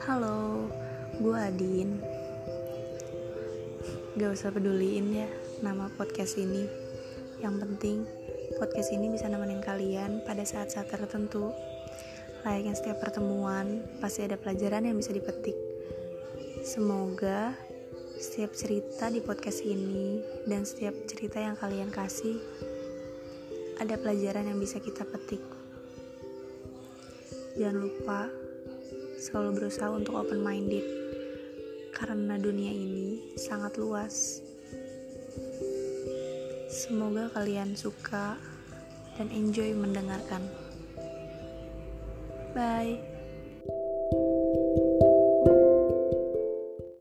Halo, gue Adin. Gak usah peduliin ya nama podcast ini. Yang penting podcast ini bisa nemenin kalian pada saat-saat tertentu. Layaknya setiap pertemuan, pasti ada pelajaran yang bisa dipetik. Semoga setiap cerita di podcast ini dan setiap cerita yang kalian kasih, ada pelajaran yang bisa kita petik. Jangan lupa selalu berusaha untuk open-minded, karena dunia ini sangat luas. Semoga kalian suka dan enjoy mendengarkan. Bye.